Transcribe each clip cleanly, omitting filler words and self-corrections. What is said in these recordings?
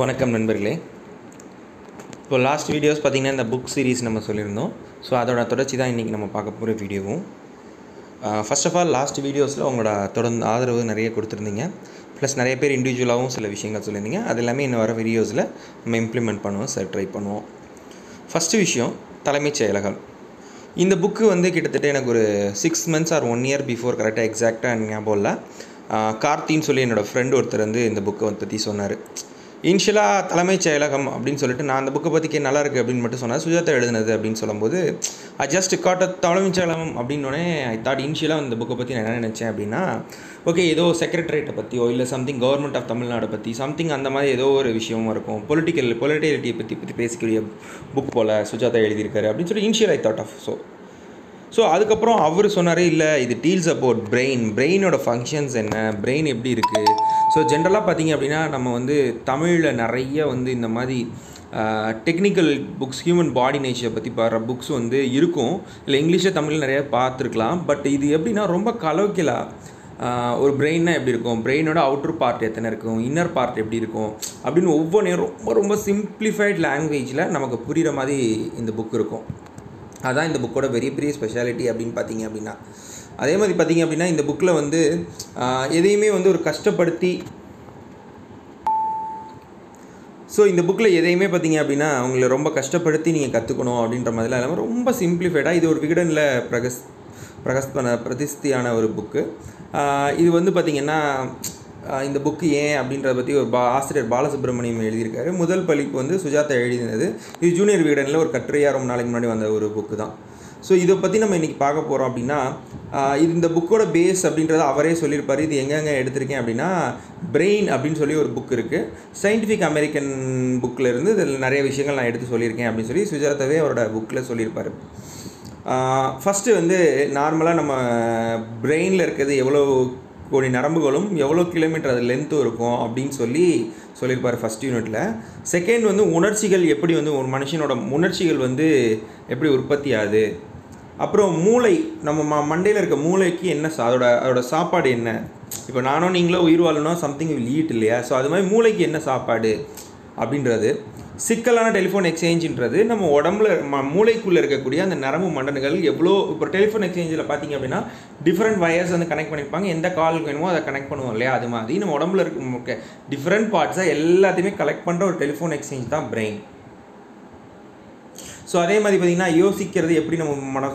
வணக்கம் நண்பர்களே. இப்போ லாஸ்ட் வீடியோஸ் பார்த்திங்கன்னா இந்த புக் சீரீஸ் நம்ம சொல்லியிருந்தோம். ஸோ அதோட தொடர்ச்சி தான் இன்றைக்கி நம்ம பார்க்க போகிற வீடியோவும். ஃபர்ஸ்ட் ஆஃப் ஆல் லாஸ்ட் வீடியோஸில் உங்களோட தொடர்ந்து ஆதரவு நிறைய கொடுத்துருந்தீங்க. ப்ளஸ் நிறைய பேர் இண்டிவிஜுவலாகவும் சில விஷயங்கள் சொல்லியிருந்தீங்க. அது எல்லாமே இன்னும் வர வீடியோஸில் நம்ம இம்ப்ளிமெண்ட் பண்ணுவோம், சார் ட்ரை பண்ணுவோம். ஃபஸ்ட்டு விஷயம் தலைமைச் செயலகம். இந்த புக்கு வந்து கிட்டத்தட்ட எனக்கு ஒரு 6 months ஆர் 1 year பிஃபோர், கரெக்டாக எக்ஸாக்டாக ஞாபகம் இல்லை, கார்த்தின்னு சொல்லி என்னோடய ஃப்ரெண்டு ஒருத்தர் வந்து இந்த புக்கை பற்றி சொன்னார். இனிஷியலாக தலைமைச் செயலகம் அப்படின்னு சொல்லிட்டு நான் அந்த புக்கை பற்றிக்கே நல்லா இருக்குது அப்படின்னு மட்டும் சொன்னார். சுஜாதா எழுதுனது அப்படின்னு சொல்லும்போது ஐ ஜஸ்ட் காட்ட தலைமைச் செயலகம் அப்படின்னோடனே ஐ தாட். இனிஷியலாக இந்த புக்கை பற்றி நான் என்ன நினச்சேன் அப்படின்னா, ஓகே ஏதோ செக்ரட்டரேட்டை பற்றியோ இல்லை சம்திங் கவர்மெண்ட் ஆஃப் தமிழ்நாடை பற்றி சம்திங் அந்த மாதிரி ஏதோ ஒரு விஷயமும் இருக்கும், பொலிட்டிகாலிட்டியை பற்றி பேசிக்கிற புக் போல் சுஜாதா எழுதியிருக்காரு அப்படின்னு சொல்லி initial I thought of. So அதுக்கப்புறம் அவர் சொன்னார், இல்லை இது டீல்ஸ் அபவுட் பிரெயினோட ஃபங்க்ஷன்ஸ் என்ன, பிரெயின் எப்படி இருக்குது. ஸோ ஜென்ரலாக பார்த்திங்க அப்படின்னா நம்ம வந்து தமிழில் நிறைய வந்து இந்த மாதிரி டெக்னிக்கல் புக்ஸ், ஹியூமன் பாடி நேச்சரை பற்றி பாடுற புக்ஸ் வந்து இருக்கும். இல்லை இங்கிலீஷில் தமிழில் நிறையா பார்த்துருக்கலாம். பட் இது எப்படின்னா ரொம்ப கலோக்கியலாக ஒரு பிரெயின்னா எப்படி இருக்கும், பிரெயினோட அவுட்டர் பார்ட் எத்தனை இருக்கும், இன்னர் பார்ட் எப்படி இருக்கும் அப்படின்னு ஒவ்வொன்றையும் ரொம்ப ரொம்ப சிம்பிளிஃபைட் லாங்குவேஜில் நமக்கு புரிகிற மாதிரி இந்த புக் இருக்கும். அதுதான் இந்த புக்கோட பெரிய பெரிய ஸ்பெஷாலிட்டி அப்படின்னு பார்த்திங்க அப்படின்னா. அதே மாதிரி பார்த்திங்க அப்படின்னா இந்த புக்கில் வந்து எதையுமே வந்து ஒரு கஷ்டப்படுத்தி, ஸோ இந்த புக்கில் எதையுமே பார்த்திங்க அப்படின்னா அவங்கள ரொம்ப கஷ்டப்படுத்தி நீங்கள் கற்றுக்கணும் அப்படின்ற மாதிரிலாம் இல்லாமல் ரொம்ப சிம்பிளிஃபைடாக இது ஒரு விகடனில் பிரதிஷ்டியான ஒரு புக்கு. இது வந்து பார்த்திங்கன்னா இந்த புக்கு ஏன் அப்படின்றத பற்றி ஒரு ஆசிரியர் பாலசுப்ரமணியம் எழுதியிருக்காரு. முதல் பதிப்பு வந்து சுஜாதா எழுதினது. இது ஜூனியர் விகடனில் ஒரு கட்டுரையாக ரொம்ப நாளைக்கு முன்னாடி வந்த ஒரு புக்கு தான். ஸோ இதை பற்றி நம்ம இன்றைக்கி பார்க்க போகிறோம் அப்படின்னா, இது இந்த புக்கோட பேஸ் அப்படின்றத அவரே சொல்லியிருப்பார். இது எங்கெங்க எடுத்திருக்கேன் அப்படின்னா, பிரெயின் அப்படின்னு சொல்லி ஒரு புக் இருக்குது, சயின்டிஃபிக் அமெரிக்கன் புக்கில் இருந்து இதில் நிறைய விஷயங்கள் நான் எடுத்து சொல்லியிருக்கேன் அப்படின்னு சொல்லி சுஜாதாவே அவரோட புக்கில் சொல்லியிருப்பார். ஃபஸ்ட்டு வந்து நார்மலாக நம்ம பிரெயினில் இருக்கிறது எவ்வளோ கோடி நரம்புகளும் எவ்வளோ கிலோமீட்டர் அது லென்த்தும் இருக்கும் அப்படின்னு சொல்லி சொல்லியிருப்பார் ஃபஸ்ட் யூனிட்டில். செகண்ட் வந்து உணர்ச்சிகள் எப்படி வந்து ஒரு மனுஷனோட உணர்ச்சிகள் வந்து எப்படி உற்பத்தி ஆகுது. அப்புறம் மூளை, நம்ம மண்டையில் இருக்க மூளைக்கு என்ன அதோட சாப்பாடு என்ன. இப்போ நானும் நீங்களும் உயிர் வாழணும், சம்திங் வில் ஈட் இல்லையா. ஸோ அது மாதிரி மூளைக்கு என்ன சாப்பாடு அப்படின்றது. சிக்கலான டெலிஃபோன் எக்ஸ்சேஞ்சுன்றது நம்ம உடம்புல மூளைக்குள்ளே இருக்கக்கூடிய அந்த நரம்பு மண்டலங்கள் எவ்வளோ. இப்போ டெலிஃபோன் எக்ஸ்சேஞ்சில் பார்த்திங்க அப்படின்னா டிஃப்ரெண்ட் வயர்ஸ் வந்து கனெக்ட் பண்ணியிருப்பாங்க, எந்த காலுக்கு வேணுமோ அதை கனெக்ட் பண்ணுவோம் இல்லையா. அது மாதிரி நம்ம உடம்புல இருக்க டிஃப்ரெண்ட் பார்ட்ஸை எல்லாத்தையுமே கலெக்ட் பண்ணுற ஒரு டெலிஃபோன் எக்ஸ்சேஞ்ச் தான் பிரெயின். ஸோ அதே மாதிரி பார்த்திங்கன்னா யோசிக்கிறது எப்படி நம்ம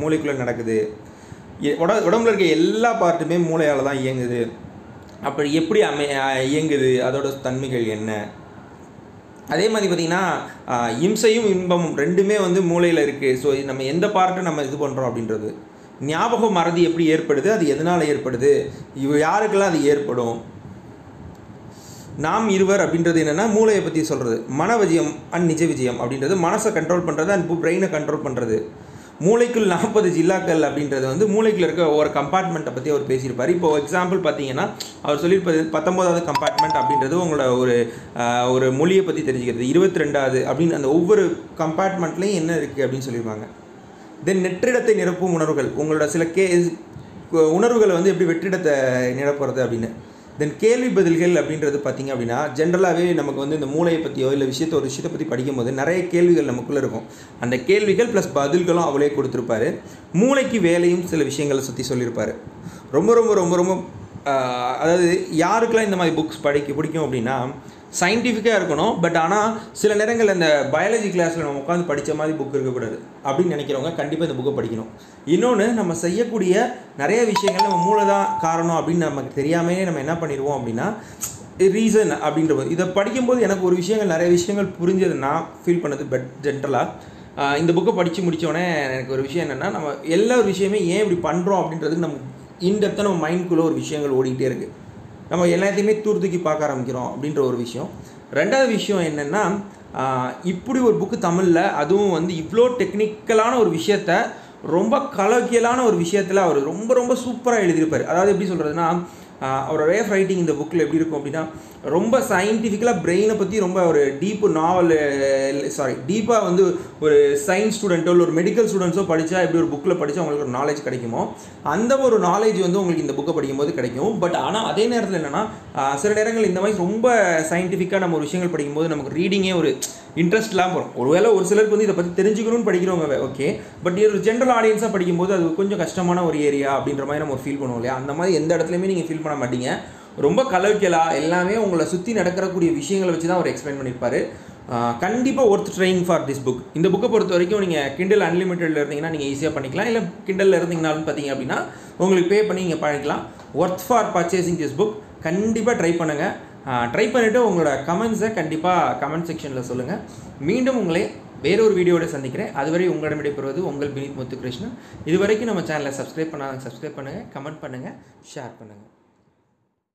மூளைக்குள்ளே நடக்குது. உடம்புல இருக்க எல்லா பார்ட்டுமே மூளையால் தான் இயங்குது. அப்படி எப்படி இயங்குது, அதோட தன்மைகள் என்ன. அதே மாதிரி பார்த்திங்கன்னா இம்சையும் இன்பமும் ரெண்டுமே வந்து மூளையில் இருக்குது. ஸோ நம்ம எந்த பார்ட்டை நம்ம இது பண்ணுறோம் அப்படின்றது. ஞாபக மறதி எப்படி ஏற்படுது, அது எதனால் ஏற்படுது, யாருக்கெல்லாம் அது ஏற்படும். நாம் இருவர் அப்படின்றது என்னென்னா மூளையை பற்றி சொல்கிறது. மன விஜயம் அண்ட் நிஜ விஜயம் அப்படின்றது மனசை கண்ட்ரோல் பண்ணுறது அண்ட் பிரெயினை கண்ட்ரோல் பண்ணுறது. மூளைக்குள் 40 ஜில்லாக்கள் அப்படின்றது வந்து மூளைக்குள்ள இருக்க ஒரு கம்பார்ட்மெண்ட்டை பற்றி அவர் பேசியிருப்பார். இப்போ எக்ஸாம்பிள் பார்த்தீங்கன்னா அவர் சொல்லியிருப்பது 19வது கம்பார்ட்மெண்ட் அப்படின்றது உங்களோட ஒரு மொழியை பற்றி தெரிஞ்சுக்கிறது, 22வது அப்படின்னு அந்த ஒவ்வொரு கம்பார்ட்மெண்ட்லேயும் என்ன இருக்குது அப்படின்னு சொல்லியிருப்பாங்க. தென் நெற்றிடத்தை நிரப்பும் உணர்வுகள், உங்களோட சில உணர்வுகளை வந்து எப்படி வெற்றிடத்தை நிரப்புறது அப்படின்னு. தென் கேள்வி பதில்கள் அப்படின்றது பார்த்திங்க அப்படின்னா ஜென்ரலாகவே நமக்கு வந்து இந்த மூளையை பற்றியோ இல்லை ஒரு விஷயத்தை பற்றி படிக்கும்போது நிறைய கேள்விகள் நமக்குள்ளே இருக்கும். அந்த கேள்விகள் ப்ளஸ் பதில்களும் அவளே கொடுத்துருப்பாரு. மூளைக்கு வேலையும் சில விஷயங்களை சுற்றி சொல்லியிருப்பார். ரொம்ப ரொம்ப ரொம்ப ரொம்ப அதாவது யாருக்கெல்லாம் இந்த மாதிரி புக்ஸ் பிடிக்கும் அப்படின்னா சயின்டிஃபிக்காக இருக்கணும். பட் ஆனால் சில நேரங்களில் இந்த பயாலஜி கிளாஸில் நம்ம உட்காந்து படித்த மாதிரி புக் இருக்கக்கூடாது அப்படின்னு நினைக்கிறவங்க கண்டிப்பாக இந்த புக்கை படிக்கணும். இன்னொன்று, நம்ம செய்யக்கூடிய நிறைய விஷயங்கள் நம்ம மூளை தான் காரணம் அப்படின்னு நமக்கு தெரியாமையே நம்ம என்ன பண்ணிடுவோம் அப்படின்னா ரீசன் அப்படின்ற போது. இதை படிக்கும்போது எனக்கு ஒரு விஷயங்கள் நிறைய விஷயங்கள் புரிஞ்சது, நான் ஃபீல் பண்ணது. பட் ஜென்ரலாக இந்த புக்கை படித்து முடித்தோடனே எனக்கு ஒரு விஷயம் என்னென்னா, நம்ம எல்லா ஒரு விஷயமே ஏன் இப்படி பண்ணுறோம் அப்படின்றதுக்கு நம்ம இன்டெப்த்தாக நம்ம மைண்ட்குள்ளே ஒரு விஷயங்கள் ஓடிக்கிட்டே இருக்குது. நம்ம எல்லாத்தையுமே தூர்த்துக்கி பார்க்க ஆரம்பிக்கிறோம் அப்படின்ற ஒரு விஷயம். ரெண்டாவது விஷயம் என்னென்னா, இப்படி ஒரு புக்கு தமிழில் அதுவும் வந்து இவ்வளோ டெக்னிக்கலான ஒரு விஷயத்த ரொம்ப கலோக்கியலான ஒரு விஷயத்தில் அவர் ரொம்ப ரொம்ப சூப்பராக எழுதியிருப்பார். அதாவது எப்படி சொல்கிறதுனா அவரோட வே ஆஃப் ரைட்டிங் இந்த புக்கில் எப்படி இருக்கும் அப்படின்னா, ரொம்ப சயின்டிஃபிக்கலாக பிரெயினை பற்றி ரொம்ப ஒரு டீப்பு நாவல் டீப்பாக வந்து ஒரு சயின்ஸ் ஸ்டூடெண்ட்டோ இல்லை ஒரு மெடிக்கல் ஸ்டூடெண்ட்ஸோ படித்தா எப்படி ஒரு புக்கில் படித்தா அவங்களுக்கு ஒரு நாலேஜ் கிடைக்குமோ அந்த ஒரு நாலேஜ் வந்து உங்களுக்கு இந்த புக்கை படிக்கும்போது கிடைக்கும். பட் ஆனால் அதே நேரத்தில் என்னென்னா, சில நேரங்கள் இந்த மாதிரி ரொம்ப சயின்டிஃபிக்காக நம்ம ஒரு விஷயங்கள் படிக்கும்போது நமக்கு ரீடிங்கே ஒரு இன்ட்ரெஸ்ட் இல்லாமல் வரும். ஒருவேளை ஒரு சிலருக்கு வந்து இதை பற்றி தெரிஞ்சுக்கணும்னு படிக்கிறவங்க ஓகே, பட் ஒரு ஜென்ரல் ஆடியன்ஸாக படிக்கும்போது அது கொஞ்சம் கஷ்டமான ஒரு ஏரியா அப்படின்ற மாதிரி நம்ம ஒரு ஃபீல் பண்ணுவோம் இல்லையா? அந்த மாதிரி எந்த இடத்துலையுமே நீங்கள் ஃபீல் பண்ண மாட்டீங்க. ரொம்ப கலர்ஃபுல்லாக எல்லாமே உங்களை சுற்றி நடக்கக்கூடிய விஷயங்களை வச்சு தான் அவர் எக்ஸ்பிளைன் பண்ணியிருப்பார். கண்டிப்பாக worth trying for this book. இந்த புக்கை பொறுத்த வரைக்கும் நீங்கள் கிண்டல் அன்லிமிட்டெடில் இருந்தீங்கன்னா நீங்கள் ஈஸியாக பண்ணிக்கலாம், இல்லை கிண்டலில் இருந்தீங்கனாலும் பார்த்தீங்க அப்படின்னா உங்களுக்கு பே பண்ணி நீங்கள் பண்ணிக்கலாம். Worth for purchasing this book. கண்டிப்பாக ட்ரை பண்ணுங்கள். ட்ரை பண்ணிவிட்டு உங்களோட கமெண்ட்ஸை கண்டிப்பாக கமெண்ட் செக்ஷனில் சொல்லுங்கள். மீண்டும் உங்களே வேறொரு வீடியோட சந்திக்கிறேன். அதுவரை உங்களிடம் விடைபெறுவது உங்கள் வினீத் முத்துகிருஷ்ணன். இதுவரைக்கும் நம்ம சேனலை சப்ஸ்கிரைப் பண்ணாங்க, சப்ஸ்கிரைப் பண்ணுங்கள், கமெண்ட் பண்ணுங்கள், ஷேர் பண்ணுங்கள்.